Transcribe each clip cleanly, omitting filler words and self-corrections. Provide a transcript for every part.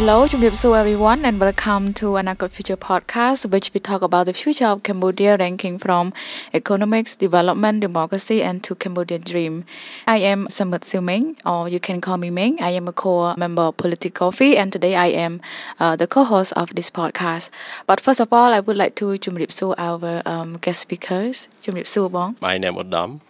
Hello, Chumripsu everyone, and welcome to Anakot Future podcast, which we talk about the future of Cambodia, ranking from economics, development, democracy, and to Cambodian dream. I am Samut Siu Ming, or you can call me Ming. I am a co-member of Political Coffee, and today I am the co-host of this podcast. But first of all, I would like to Chumripsu our guest speakers. Chumripsu Bong. My name is Odam.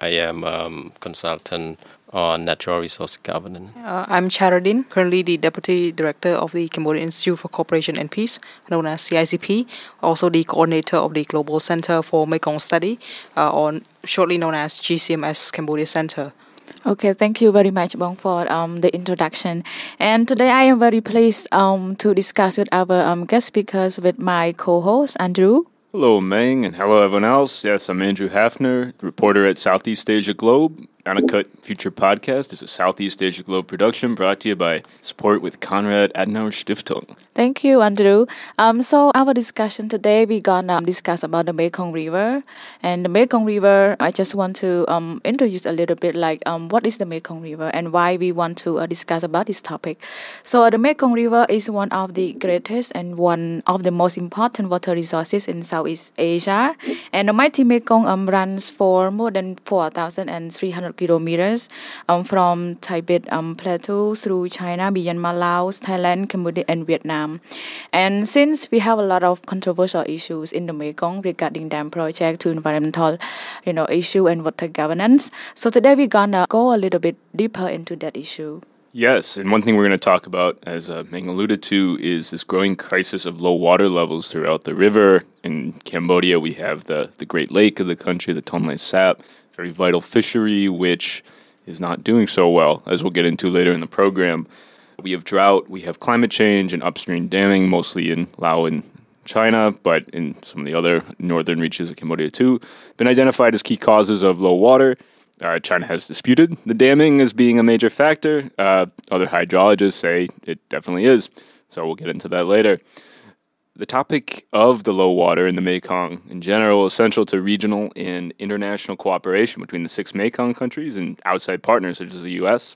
I am consultant on natural resource governance. I'm Charadin, currently the Deputy Director of the Cambodian Institute for Cooperation and Peace, known as CICP, also the Coordinator of the Global Center for Mekong Study, or shortly known as GCMS Cambodia Center. Okay, thank you very much, Bong, for the introduction. And today I am very pleased to discuss with our guest speakers with my co-host, Andrew. Hello, Meng, and hello, everyone else. Yes, I'm Andrew Hafner, reporter at Southeast Asia Globe. Anakot Future Podcast is a Southeast Asia Globe production brought to you by support with Conrad Adenauer Stiftung. Thank you, Andrew. So our discussion today, we're going to discuss about the Mekong River. And the Mekong River, I just want to introduce a little bit like what is the Mekong River and why we want to discuss about this topic. So the Mekong River is one of the greatest and one of the most important water resources in Southeast Asia. And the mighty Mekong runs for more than 4,300 kilometers from Tibet plateau through China, Myanmar, Laos, Thailand, Cambodia, and Vietnam. And since we have a lot of controversial issues in the Mekong regarding dam project to environmental, issue and water governance, so today we're gonna go a little bit deeper into that issue. Yes, and one thing we're going to talk about, as Meng alluded to, is this growing crisis of low water levels throughout the river. In Cambodia, we have the Great Lake of the country, the Tonle Sap, very vital fishery, which is not doing so well, as we'll get into later in the program. We have drought, we have climate change, and upstream damming, mostly in Laos and China, but in some of the other northern reaches of Cambodia too, been identified as key causes of low water. China has disputed the damming as being a major factor. Other hydrologists say it definitely is, so we'll get into that later. The topic of the low water in the Mekong in general is central to regional and international cooperation between the six Mekong countries and outside partners such as the U.S.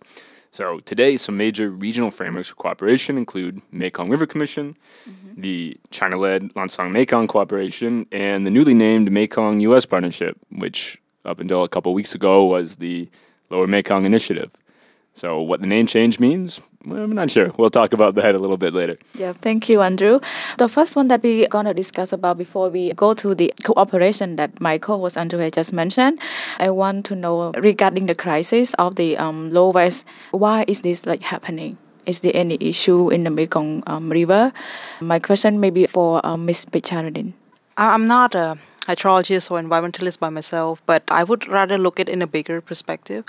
So today, some major regional frameworks for cooperation include Mekong River Commission, the China-led Lancang-Mekong cooperation, and the newly named Mekong-U.S. partnership, which up until a couple weeks ago was the Lower Mekong Initiative. So what the name change means, well, I'm not sure. We'll talk about that a little bit later. Yeah, thank you, Andrew. The first one that we're going to discuss about before we go to the cooperation that my co-host Andrew had just mentioned, I want to know regarding the crisis of the lowest, why is this happening? Is there any issue in the Mekong River? My question maybe for Ms. Picharadin. I'm not a hydrologist or environmentalist by myself, but I would rather look at it in a bigger perspective.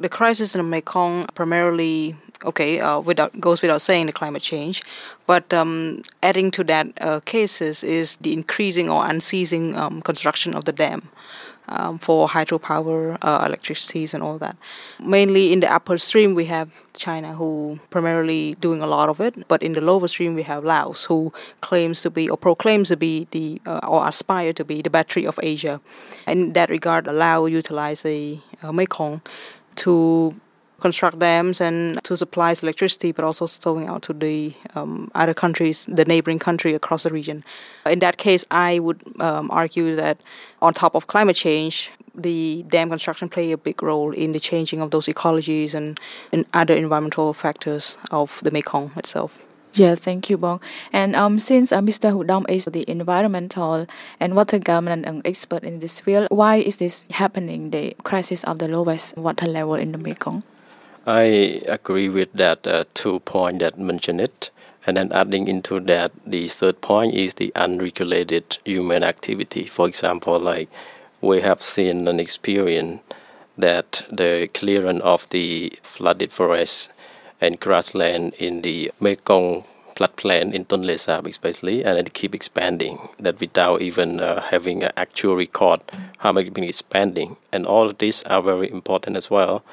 The crisis in the Mekong primarily, goes without saying, the climate change. But adding to that cases is the increasing or unceasing construction of the dam for hydropower, electricities, and all that. Mainly in the upper stream, we have China, who primarily doing a lot of it. But in the lower stream, we have Laos, who proclaims to be or aspire to be the battery of Asia. In that regard, Laos utilize the Mekong to construct dams and to supply electricity, but also throwing out to the other countries, the neighboring country across the region. In that case, I would argue that on top of climate change, the dam construction play a big role in the changing of those ecologies and other environmental factors of the Mekong itself. Yeah, thank you, Bong. And since Mr. Hudam is the environmental and water governance expert in this field, why is this happening, the crisis of the lowest water level in the Mekong? I agree with that 2 point that mentioned it. And then adding into that, the third point is the unregulated human activity. For example, we have seen and experienced that the clearance of the flooded forest and grassland in the Mekong floodplain in Tonle Sap especially, and it keep expanding, that without even having an actual record how much it's been expanding. And all of these are very important as well,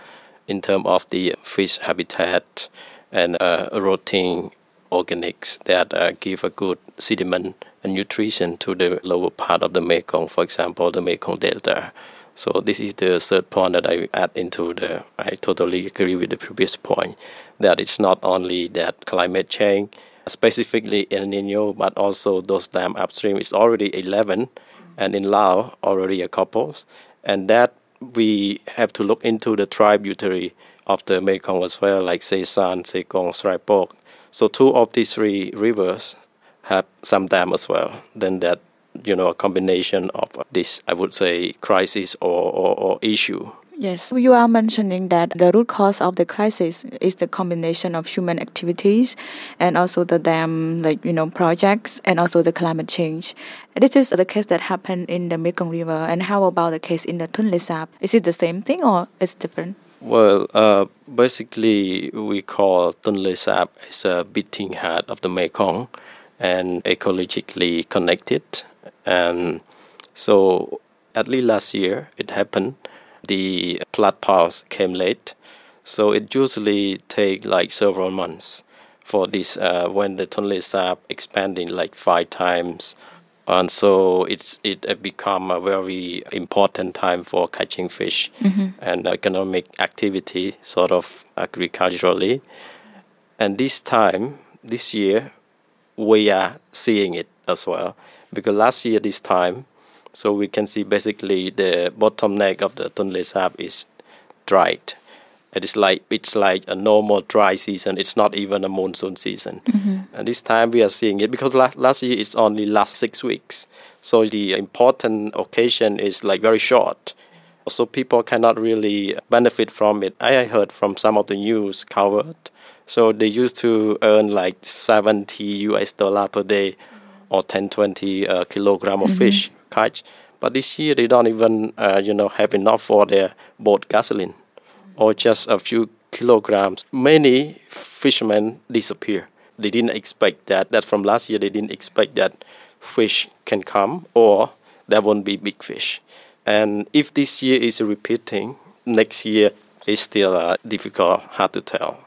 in terms of the fish habitat and rotting organics that give a good sediment and nutrition to the lower part of the Mekong, for example, the Mekong Delta. So this is the third point that I add into the. I totally agree with the previous point that it's not only that climate change, specifically El Nino, but also those dams upstream. It's already 11, and in Laos already a couple, and that we have to look into the tributary of the Mekong as well, like Sesan, Se Kong, Srei Pok. So two of these three rivers have some dam as well. Then that, you know, a combination of this, I would say, crisis or issue. Yes, you are mentioning that the root cause of the crisis is the combination of human activities and also the dam, projects and also the climate change. This is the case that happened in the Mekong River. And how about the case in the Tonle Sap? Is it the same thing or it's different? Well, basically, we call Tonle Sap as a beating heart of the Mekong and ecologically connected. And so, at least last year, it happened. The flood pulse came late, so it usually takes several months for this when the Tonle Sap expanding 5 times, and so it become a very important time for catching fish and economic activity, sort of agriculturally. And this time, this year, we are seeing it as well, because last year this time, so we can see basically the bottom neck of the Tonle Sap is dried. It's like a normal dry season. It's not even a monsoon season. And this time we are seeing it because last year it's only last 6 weeks. So the important occasion is very short. So people cannot really benefit from it. I heard from some of the news covered. So they used to earn $70 per day or 10-20 kilogram of fish. Catch, but this year they don't even have enough for their boat gasoline or just a few kilograms. Many fishermen disappear. They didn't expect that from last year. They didn't expect that fish can come or there won't be big fish. And if this year is repeating, next year is still difficult, hard to tell.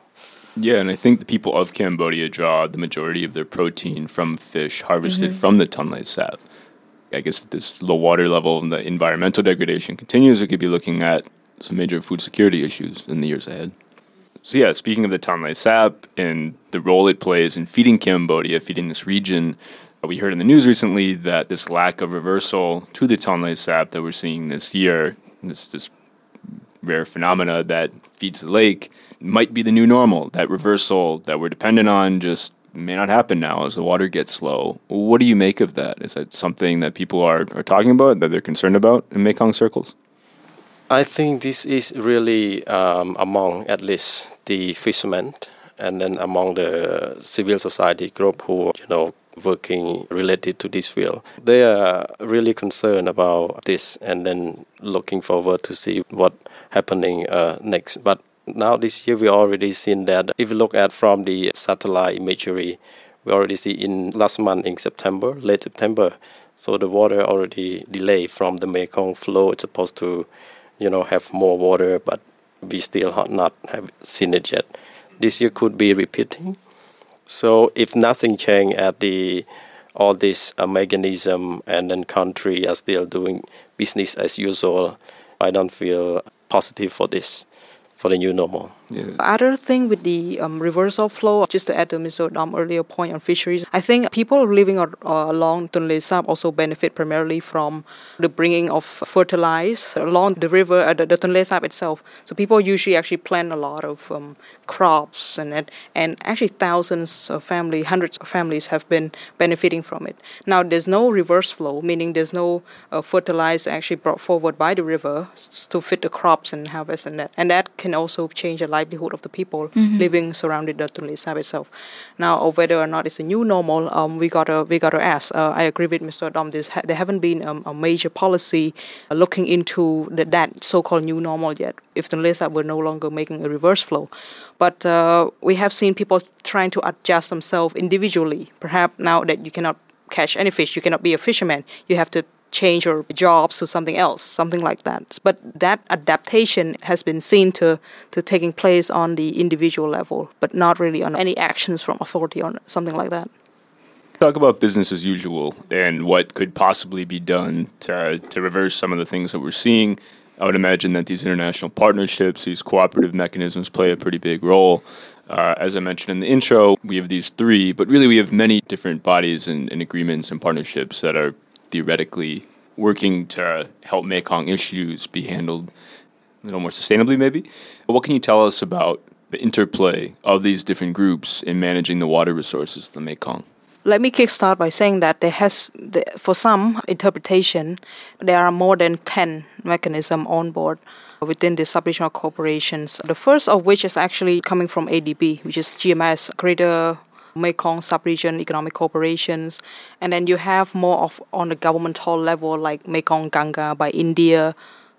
Yeah, and I think the people of Cambodia draw the majority of their protein from fish harvested from the Tonle Sap. I guess if this low water level and the environmental degradation continues, we could be looking at some major food security issues in the years ahead. So yeah, speaking of the Tonle Sap and the role it plays in feeding Cambodia, feeding this region, we heard in the news recently that this lack of reversal to the Tonle Sap that we're seeing this year, this rare phenomena that feeds the lake, might be the new normal. That reversal that we're dependent on just may not happen now as the water gets low. What do you make of that? Is that something that people are talking about, that they're concerned about in Mekong circles? I think this is really among at least the fishermen and then among the civil society group who working related to this field. They are really concerned about this and then looking forward to see what happening next. But now this year we already seen that if you look at from the satellite imagery, we already see in last month in September, late September, so the water already delayed from the Mekong flow. It's supposed to, have more water, but we still have not seen it yet. This year could be repeating. So if nothing changed at all this mechanism and then country are still doing business as usual, I don't feel positive for this. For the new normal. Yeah. Other thing with the reversal flow, just to add to Mr. Dom's earlier point on fisheries, I think people living along Tonle Sap also benefit primarily from the bringing of fertilizer along the river, the Tonle Sap itself. So people usually actually plant a lot of crops and actually thousands of families, hundreds of families have been benefiting from it. Now there's no reverse flow, meaning there's no fertilizer actually brought forward by the river to feed the crops and harvest and that. And that can also change the livelihood of the people living surrounded the Tonle Sap itself. Now, whether or not it's a new normal, we gotta ask. I agree with Mr. Dom. There haven't been a major policy looking into that so-called new normal yet. If Tonle Sap were no longer making a reverse flow, but we have seen people trying to adjust themselves individually. Perhaps now that you cannot catch any fish, you cannot be a fisherman. You have to change your jobs to something else, something like that. But that adaptation has been seen to taking place on the individual level, but not really on any actions from authority on something like that. Talk about business as usual and what could possibly be done to reverse some of the things that we're seeing. I would imagine that these international partnerships, these cooperative mechanisms play a pretty big role. As I mentioned in the intro, we have these three, but really we have many different bodies and agreements and partnerships that are theoretically working to help Mekong issues be handled a little more sustainably maybe. But what can you tell us about the interplay of these different groups in managing the water resources of the Mekong? Let me kickstart by saying that for some interpretation, there are more than 10 mechanisms on board within the subregional corporations. The first of which is actually coming from ADB, which is GMS, Greater Mekong Subregion Economic Corporations. And then you have more of on the governmental level, like Mekong Ganga by India.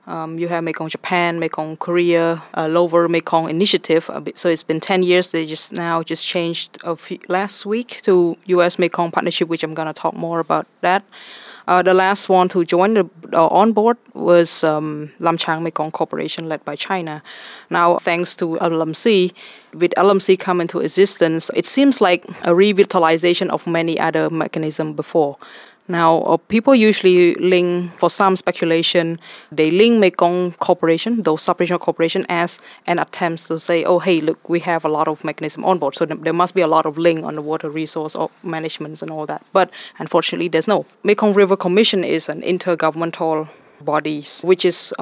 You have Mekong Japan, Mekong Korea, Lower Mekong Initiative. So it's been 10 years. They just changed last week to U.S. Mekong partnership, which I'm going to talk more about that. The last one to join on board was Lancang-Mekong Corporation led by China. Now, thanks to LMC, with LMC come into existence, it seems like a revitalization of many other mechanisms before. Now, people usually link, for some speculation, they link Mekong Corporation, those subregional corporation, as an attempt to say, oh, hey, look, we have a lot of mechanism on board, so there must be a lot of link on the water resource or management and all that. But unfortunately, there's no. Mekong River Commission is an intergovernmental body, which is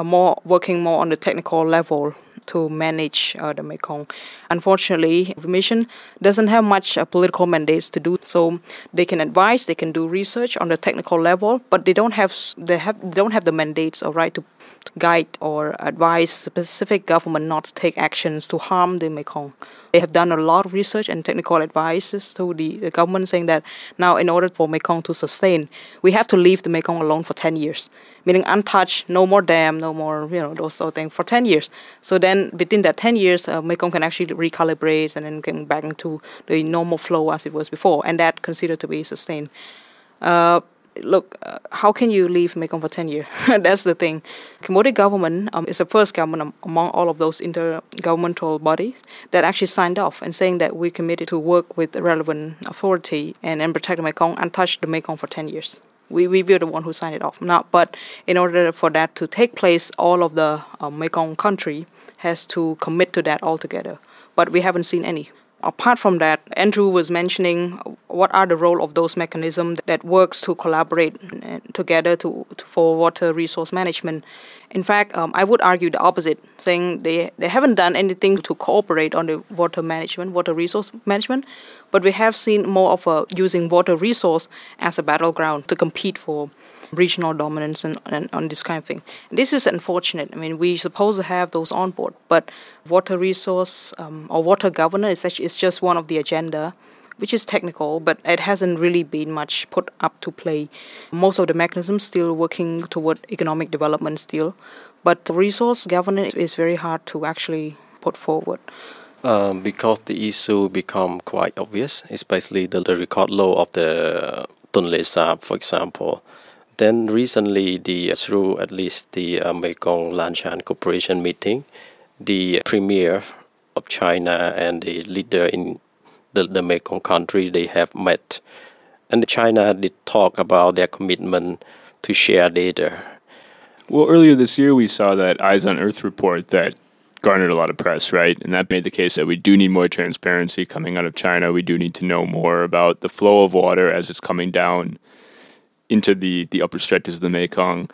working more on the technical level to manage the Mekong. Unfortunately, the Commission doesn't have much political mandates to do so. They can advise, they can do research on the technical level, but they don't have the mandates or right to guide or advise specific government not to take actions to harm the Mekong. They have done a lot of research and technical advices to the government saying that now in order for Mekong to sustain, we have to leave the Mekong alone for 10 years. Meaning untouched, no more dam, no more, those sort of things for 10 years. So then within that 10 years, Mekong can actually recalibrate and then get back into the normal flow as it was before. And that considered to be sustained. How can you leave Mekong for 10 years? That's the thing. Cambodian government is the first government among all of those intergovernmental bodies that actually signed off and saying that we committed to work with relevant authority and protect the Mekong and touch the Mekong for 10 years. We were the one who signed it off. Now, but in order for that to take place, all of the Mekong country has to commit to that altogether. But we haven't seen any. Apart from that, Andrew was mentioning what are the role of those mechanisms that works to collaborate together for water resource management. In fact, I would argue the opposite, saying they haven't done anything to cooperate on the water resource management, but we have seen more of using water resource as a battleground to compete for regional dominance and on this kind of thing. This is unfortunate. I mean, we're supposed to have those on board, but water resource or water governance is just one of the agenda, which is technical, but it hasn't really been much put up to play. Most of the mechanisms still working toward economic development still, but resource governance is very hard to actually put forward. Because the issue become quite obvious, it's basically the record low of the Tonle Sap, for example. Then recently, through at least the Mekong Lancang Corporation meeting, the premier of China and the leader in the Mekong country, they have met. And China did talk about their commitment to share data. Well, earlier this year, we saw that Eyes on Earth report that garnered a lot of press, right? And that made the case that we do need more transparency coming out of China. We do need to know more about the flow of water as it's coming down into the upper stretches of the Mekong.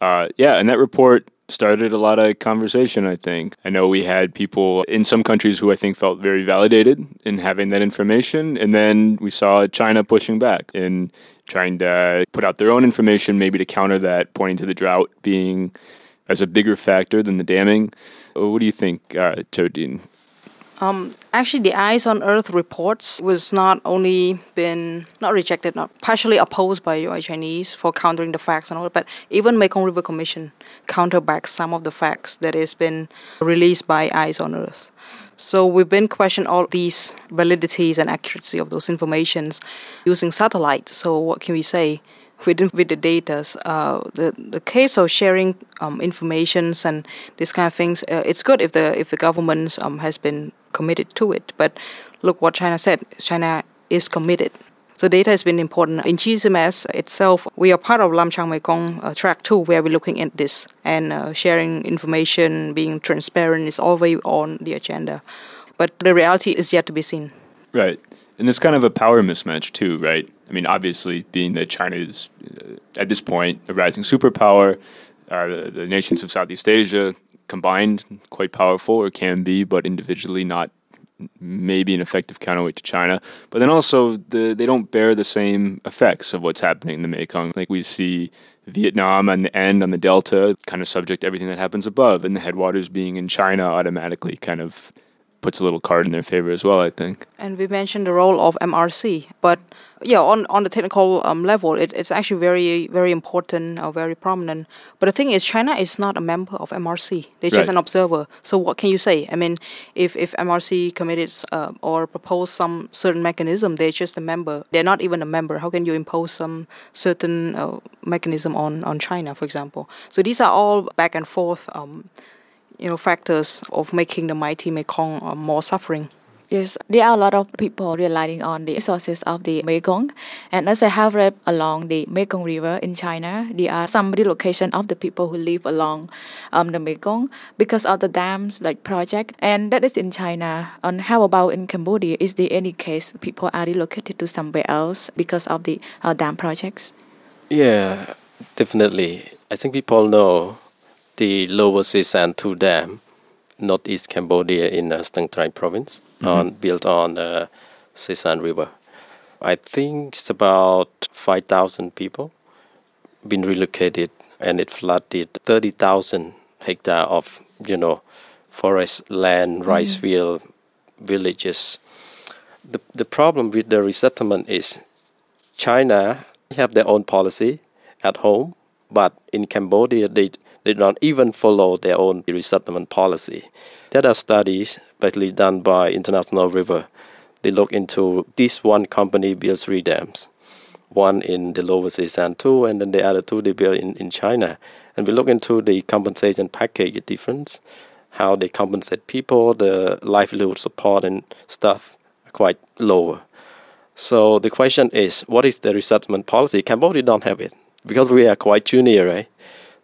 And that report started a lot of conversation, I think. I know we had people in some countries who I think felt very validated in having that information. And then we saw China pushing back and trying to put out their own information, maybe to counter that, pointing to the drought being as a bigger factor than the damming. What do you think, Chodin? Actually, the Eyes on Earth reports was not partially opposed by Chinese for countering the facts and all, but even Mekong River Commission counterbacked some of the facts that has been released by Eyes on Earth. So we've been questioning all these validities and accuracy of those informations using satellites. So what can we say? With the data, the case of sharing informations and this kind of things, it's good if the government has been committed to it. But look what China said. China is committed. So data has been important. In GCMS itself, we are part of Lancang-Mekong Track 2, where we're looking at this. And sharing information, being transparent is always on the agenda. But the reality is yet to be seen. Right. And there's kind of a power mismatch too, right? I mean, obviously, being that China is, at this point, a rising superpower, the nations of Southeast Asia combined, quite powerful, or can be, but individually not maybe an effective counterweight to China. But then also, they don't bear the same effects of what's happening in the Mekong. Like we see Vietnam on the end, on the delta, kind of subject to everything that happens above, and the headwaters being in China automatically kind of puts a little card in their favor as well, I think. And we mentioned the role of MRC, but yeah, on the technical level, it's actually very, very important, very prominent. But the thing is, China is not a member of MRC. They're just an observer. So what can you say? I mean, if MRC committed or proposed some certain mechanism, they're just a member. They're not even a member. How can you impose some certain mechanism on China, for example? So these are all back and forth factors of making the mighty Mekong more suffering. Yes, there are a lot of people relying on the sources of the Mekong. And as I have read along the Mekong River in China, there are some relocation of the people who live along the Mekong because of the dams like project. And that is in China. And how about in Cambodia? Is there any case people are relocated to somewhere else because of the dam projects? Yeah, definitely. I think people know the Lower Sesan 2 Dam, northeast Cambodia in Song Thai province, built on the Sesan River. I think it's about 5,000 people been relocated, and it flooded 30,000 hectare of, forest, land, rice field, villages. The problem with the resettlement is China have their own policy at home, but in Cambodia they don't even follow their own resettlement policy. There are studies basically done by International River. They look into this one company builds 3 dams, one in the Lower Sesan 2, and then the other 2 they build in China. And we look into the compensation package, the difference, how they compensate people, the livelihood support and stuff are quite lower. So the question is, what is the resettlement policy? Cambodia don't have it because we are quite junior, right?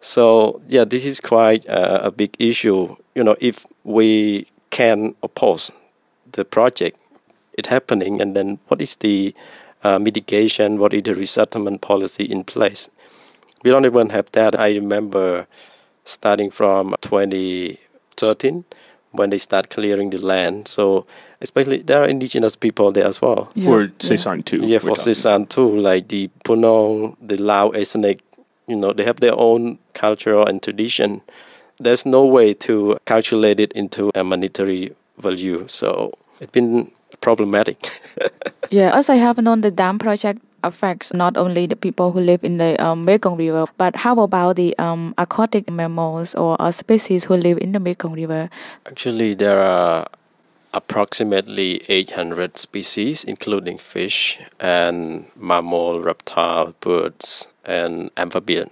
So, yeah, this is quite a big issue. If we can oppose the project, it happening, and then what is the mitigation, what is the resettlement policy in place? We don't even have that. I remember starting from 2013 when they start clearing the land. So, especially there are indigenous people there as well. Yeah. For Sesan 2. Yeah, for Sesan 2, like the Punong, the Lao ethnic. They have their own culture and tradition. There's no way to calculate it into a monetary value. So it's been problematic. Yeah, as I have known, the dam project affects not only the people who live in the Mekong River, but how about the aquatic mammals or species who live in the Mekong River? Actually, there are approximately 800 species, including fish and mammal, reptile, birds, and amphibian.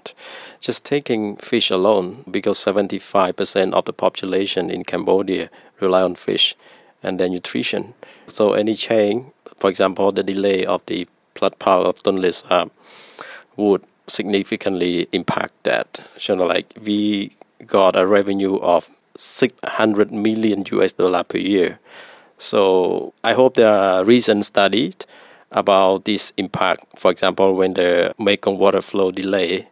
Just taking fish alone, because 75% of the population in Cambodia rely on fish and their nutrition. So any change, for example, the delay of the flood path of Tonle Sap would significantly impact that. We got a revenue of $600 million per year. So I hope there are recent studies about this impact. For example, when the Mekong water flow delay,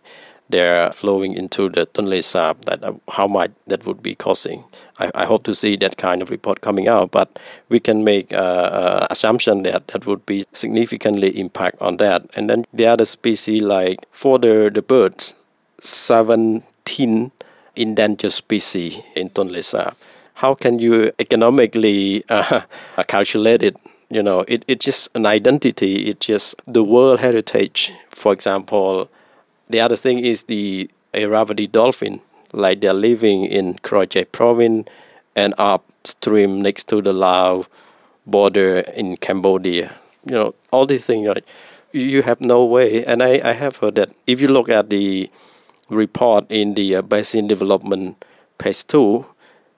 they're flowing into the Tonle Sap, that how much that would be causing. I hope to see that kind of report coming out, but we can make assumption that would be significantly impact on that. And then the other species, like for the birds, 17 endangered species in Tonle Sap. How can you economically calculate it? It's just an identity. It's just the world heritage. For example, the other thing is the Irrawaddy dolphin. Like they're living in Kroje province and upstream next to the Lao border in Cambodia. All these things, you have no way. And I have heard that if you look at the report in the Basin Development Page 2,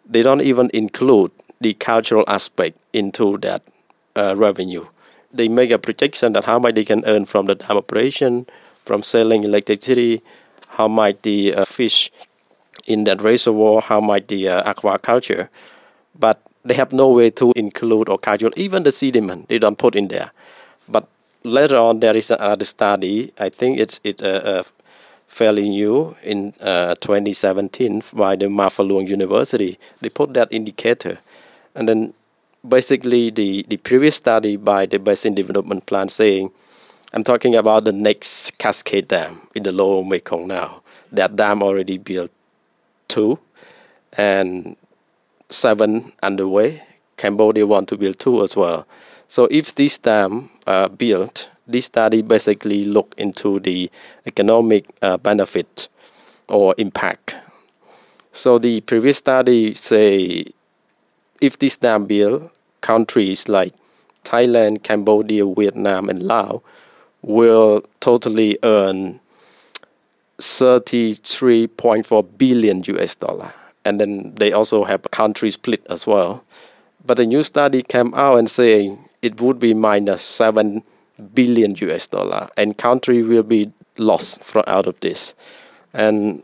they don't even include the cultural aspect into that revenue. they make a projection that how much they can earn from the dam operation, from selling electricity, how much the fish in that reservoir, how much the aquaculture. But they have no way to include or calculate even the sediment. They don't put in there. But later on, there is another study. I think it's fairly new in 2017 by the Ma'afalung University. They put that indicator. And then basically the previous study by the Basin Development Plan saying, I'm talking about the next Cascade Dam in the Lower Mekong now. That dam already built 2 and 7 underway. Cambodia want to build 2 as well. So if this dam built, this study basically look into the economic benefit or impact. So the previous study say if this dam built, countries like Thailand, Cambodia, Vietnam, and Laos will totally earn $33.4 billion. And then they also have a country split as well. But a new study came out and saying it would be minus $7 billion. And country will be lost from out of this. And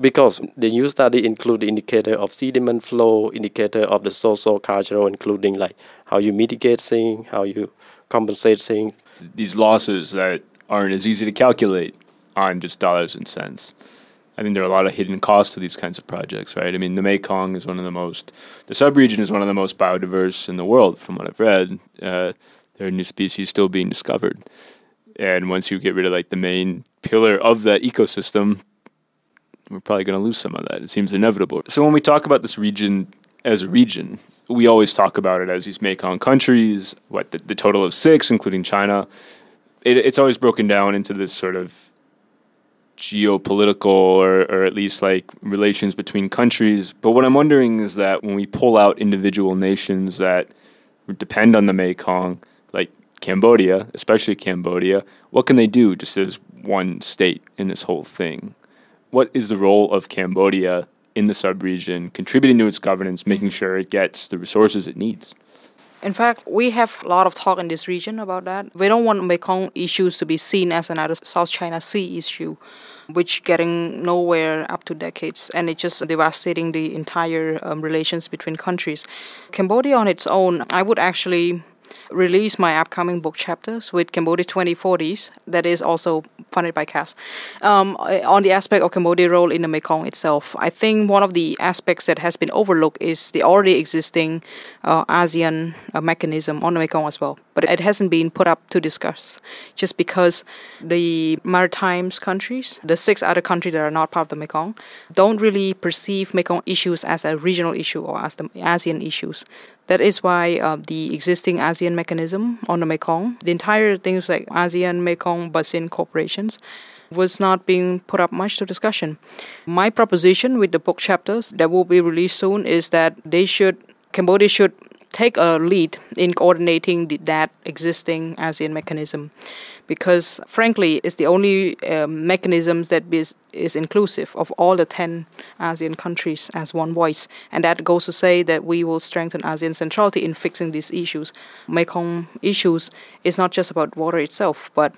because the new study include the indicator of sediment flow, indicator of the social, cultural, including like how you mitigate things, how you compensate things. These losses that aren't as easy to calculate on just dollars and cents. I mean, there are a lot of hidden costs to these kinds of projects, right? I mean, the Mekong is one of the most, the subregion is one of the most biodiverse in the world, from what I've read. There are new species still being discovered. And once you get rid of like the main pillar of that ecosystem, we're probably going to lose some of that. It seems inevitable. So when we talk about this region as a region, we always talk about it as these Mekong countries, what the total of 6, including China. It's always broken down into this sort of geopolitical or at least like relations between countries. But what I'm wondering is that when we pull out individual nations that depend on the Mekong, like Cambodia, especially Cambodia, what can they do just as one state in this whole thing? What is the role of Cambodia in the sub-region, contributing to its governance, making sure it gets the resources it needs? In fact, we have a lot of talk in this region about that. We don't want Mekong issues to be seen as another South China Sea issue, which getting nowhere up to decades, and it's just devastating the entire relations between countries. Cambodia on its own, I would actually release my upcoming book chapters with Cambodia 2040s, that is also funded by CAS, on the aspect of Cambodia's role in the Mekong itself. I think one of the aspects that has been overlooked is the already existing ASEAN mechanism on the Mekong as well. But it hasn't been put up to discuss, just because the maritime countries, the 6 other countries that are not part of the Mekong, don't really perceive Mekong issues as a regional issue or as the ASEAN issues. That is why the existing ASEAN mechanism on the Mekong, the entire things like ASEAN, Mekong, Basin corporations, was not being put up much to discussion. My proposition with the book chapters that will be released soon is that Cambodia should take a lead in coordinating that existing ASEAN mechanism, because frankly, it's the only mechanisms that is inclusive of all the 10 ASEAN countries as one voice. And that goes to say that we will strengthen ASEAN centrality in fixing these issues. Mekong issues is not just about water itself, but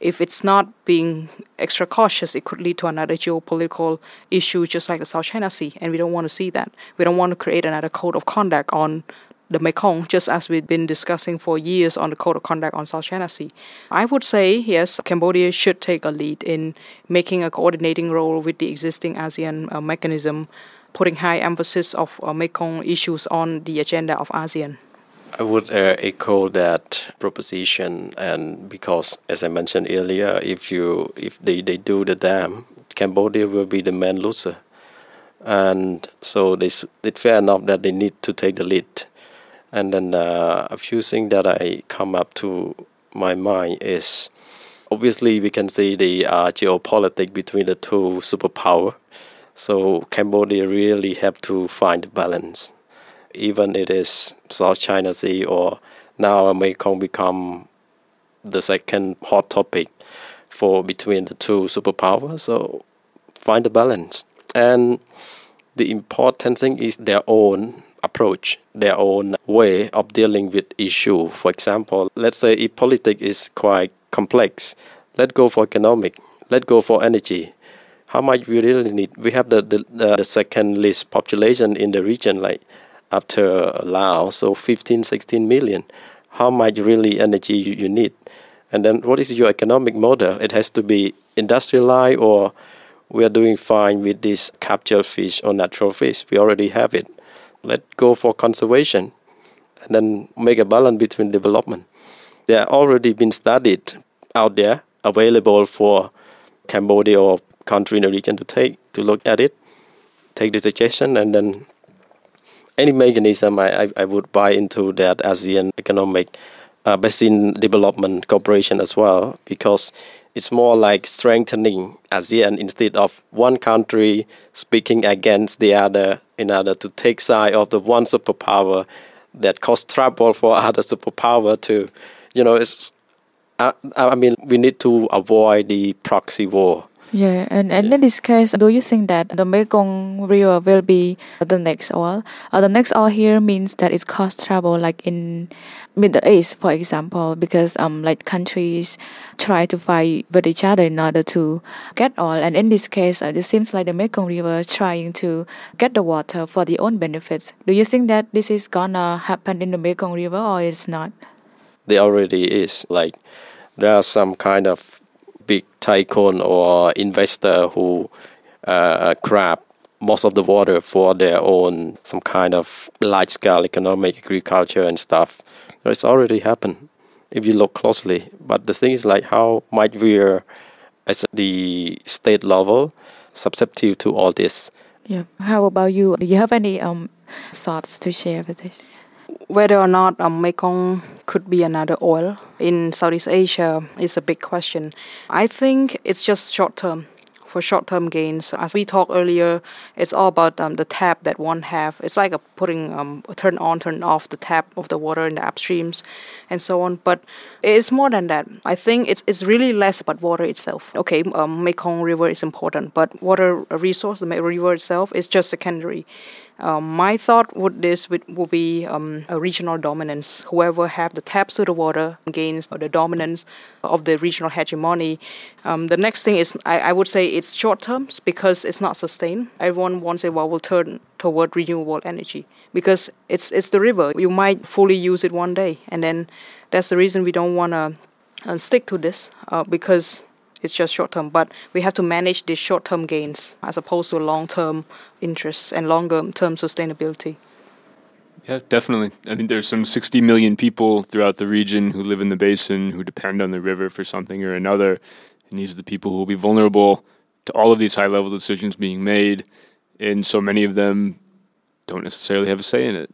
if it's not being extra cautious, it could lead to another geopolitical issue just like the South China Sea, and we don't want to see that. We don't want to create another code of conduct on the Mekong, just as we've been discussing for years on the Code of Conduct on South China Sea. I would say, yes, Cambodia should take a lead in making a coordinating role with the existing ASEAN mechanism, putting high emphasis of Mekong issues on the agenda of ASEAN. I would echo that proposition, and because, as I mentioned earlier, if they do the dam, Cambodia will be the main loser. And so it's fair enough that they need to take the lead. And then a few things that I come up to my mind is, obviously we can see the geopolitics between the 2 superpowers. So Cambodia really have to find balance. Even it is South China Sea or now Mekong become the second hot topic for between the 2 superpowers. So find the balance. And the important thing is their own approach, their own way of dealing with issue. For example, let's say if politics is quite complex, let's go for economic, let's go for energy. How much we really need? We have the second least population in the region, like after Laos, so 15, 16 million. How much really energy you need? And then what is your economic model? It has to be industrialized, or we are doing fine with this captured fish or natural fish. We already have it. Let's go for conservation and then make a balance between development. They are already been studied out there, available for Cambodia or country in the region to take, to look at it, take the suggestion, and then any mechanism I would buy into that ASEAN economic basin development cooperation as well, because it's more like strengthening ASEAN instead of one country speaking against the other in order to take side of the one superpower that caused trouble for other superpower to, you know, it's, I mean, we need to avoid the proxy war. Yeah, and in this case, do you think that the Mekong River will be the next oil? The next oil here means that it caused trouble, like in Middle East, for example, because like countries try to fight with each other in order to get oil. And in this case, it seems like the Mekong River trying to get the water for their own benefits. Do you think that this is gonna happen in the Mekong River, or it's not? There already is. Like there are some kind of big tycoon or investor who grab most of the water for their own, some kind of large-scale economic agriculture and stuff. It's already happened if you look closely. But the thing is, like, how might we, as the state level, susceptible to all this? Yeah. How about you? Do you have any thoughts to share with us? Whether or not Mekong could be another oil in Southeast Asia is a big question. I think it's just short-term, for short-term gains. As we talked earlier, it's all about the tap that one have. It's like putting turn on, turn off the tap of the water in the upstreams and so on. But it's more than that. I think it's really less about water itself. Okay, Mekong River is important, but water resource, the river itself, is just secondary. My thought would be a regional dominance. Whoever have the taps to the water gains the dominance of the regional hegemony. The next thing is, I would say it's short terms because it's not sustained. Everyone once in a while will turn toward renewable energy because it's the river. You might fully use it one day, and then that's the reason we don't want to stick to this because it's just short-term, but we have to manage the short-term gains as opposed to long-term interests and longer-term sustainability. Yeah, definitely. I mean, there's some 60 million people throughout the region who live in the basin, who depend on the river for something or another, and these are the people who will be vulnerable to all of these high-level decisions being made, and so many of them don't necessarily have a say in it.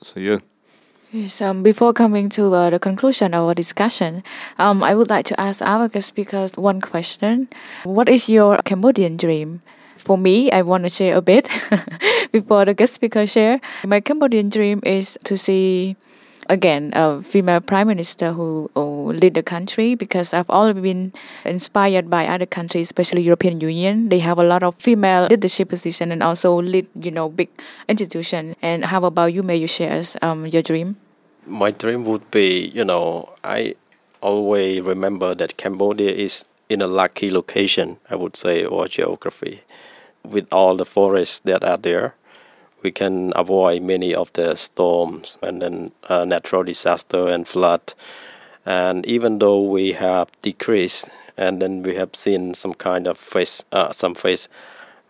So, yeah. Before coming to the conclusion of our discussion, I would like to ask our guest speakers one question. What is your Cambodian dream? For me, I want to share a bit before the guest speaker share. My Cambodian dream is to see, again, a female prime minister who lead the country, because I've always been inspired by other countries, especially European Union. They have a lot of female leadership position and also lead, you know, big institution. And how about you? May you share us your dream? My dream would be, you know, I always remember that Cambodia is in a lucky location, I would say, or geography. With all the forests that are there, we can avoid many of the storms and then natural disaster and flood. And even though we have decreased, and then we have seen some kind of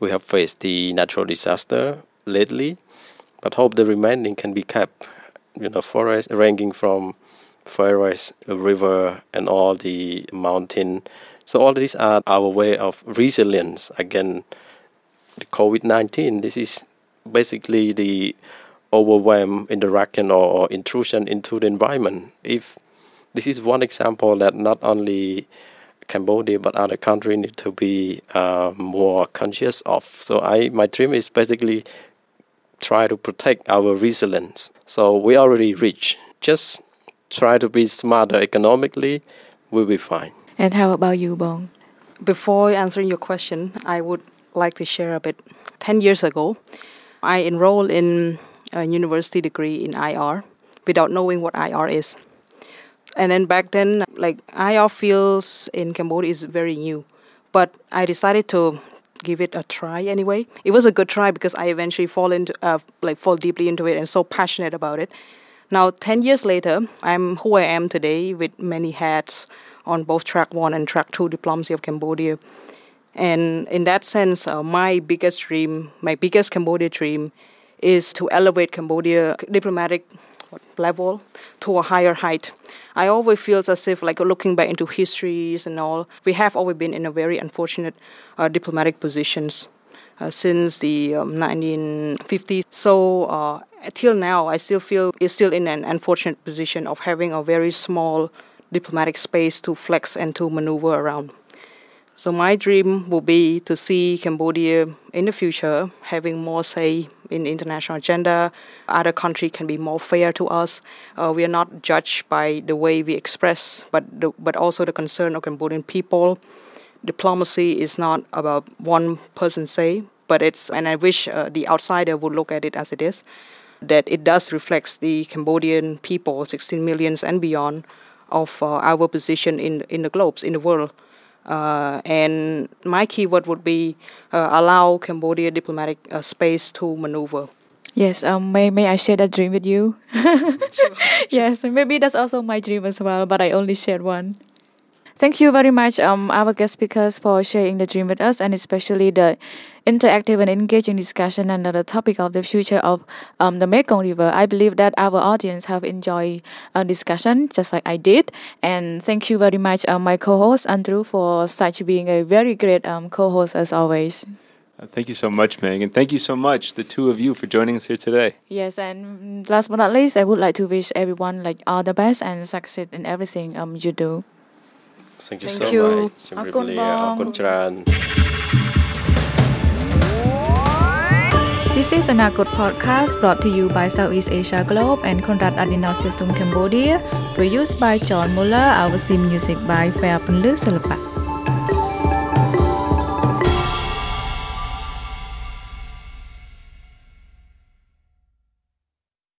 we have faced the natural disaster lately, but hope the remaining can be kept. You know, forest ranging from forest, river, and all the mountain. So all these are our way of resilience. Again, the COVID-19, this is basically the overwhelm, interaction, or intrusion into the environment. If this is one example that not only Cambodia but other countries need to be more conscious of. So my dream is basically try to protect our resilience. So we already rich. Just try to be smarter economically. We'll be fine. And how about you, Bong? Before answering your question, I would like to share a bit. 10 years ago, I enrolled in a university degree in IR without knowing what IR is. And then back then, like, IR fields in Cambodia is very new. But I decided to give it a try anyway. It was a good try because I eventually fall deeply into it and so passionate about it. Now, 10 years later, I'm who I am today with many hats on both Track 1 and Track 2 Diplomacy of Cambodia. And in that sense, my biggest Cambodia dream is to elevate Cambodia diplomatic level to a higher height. I always feel as if, like, looking back into histories and all, we have always been in a very unfortunate diplomatic positions since the 1950s. So till now, I still feel it's still in an unfortunate position of having a very small diplomatic space to flex and to maneuver around. So my dream will be to see Cambodia in the future having more say in international agenda. Other countries can be more fair to us. We are not judged by the way we express, but also the concern of Cambodian people. Diplomacy is not about one person say, but it's, and I wish the outsider would look at it as it is, that it does reflect the Cambodian people, 16 million and beyond, of our position in the globes, in the world. And my keyword would be allow Cambodia diplomatic space to maneuver. Yes, may I share that dream with you? Sure. Yes, maybe that's also my dream as well, but I only shared one. Thank you very much, our guest speakers, for sharing the dream with us, and especially the interactive and engaging discussion under the topic of the future of the Mekong River. I believe that our audience have enjoyed our discussion just like I did. And thank you very much, my co-host, Andrew, for such being a very great co-host as always. Thank you so much, Meng, and thank you so much, the two of you, for joining us here today. Yes, and last but not least, I would like to wish everyone all the best and succeed in everything you do. Thank you so much. This is an Anakot podcast brought to you by Southeast Asia Globe and Conrad Adenauer Stiftung Cambodia, produced by John Muller, our theme music by Fair Penly Selapak.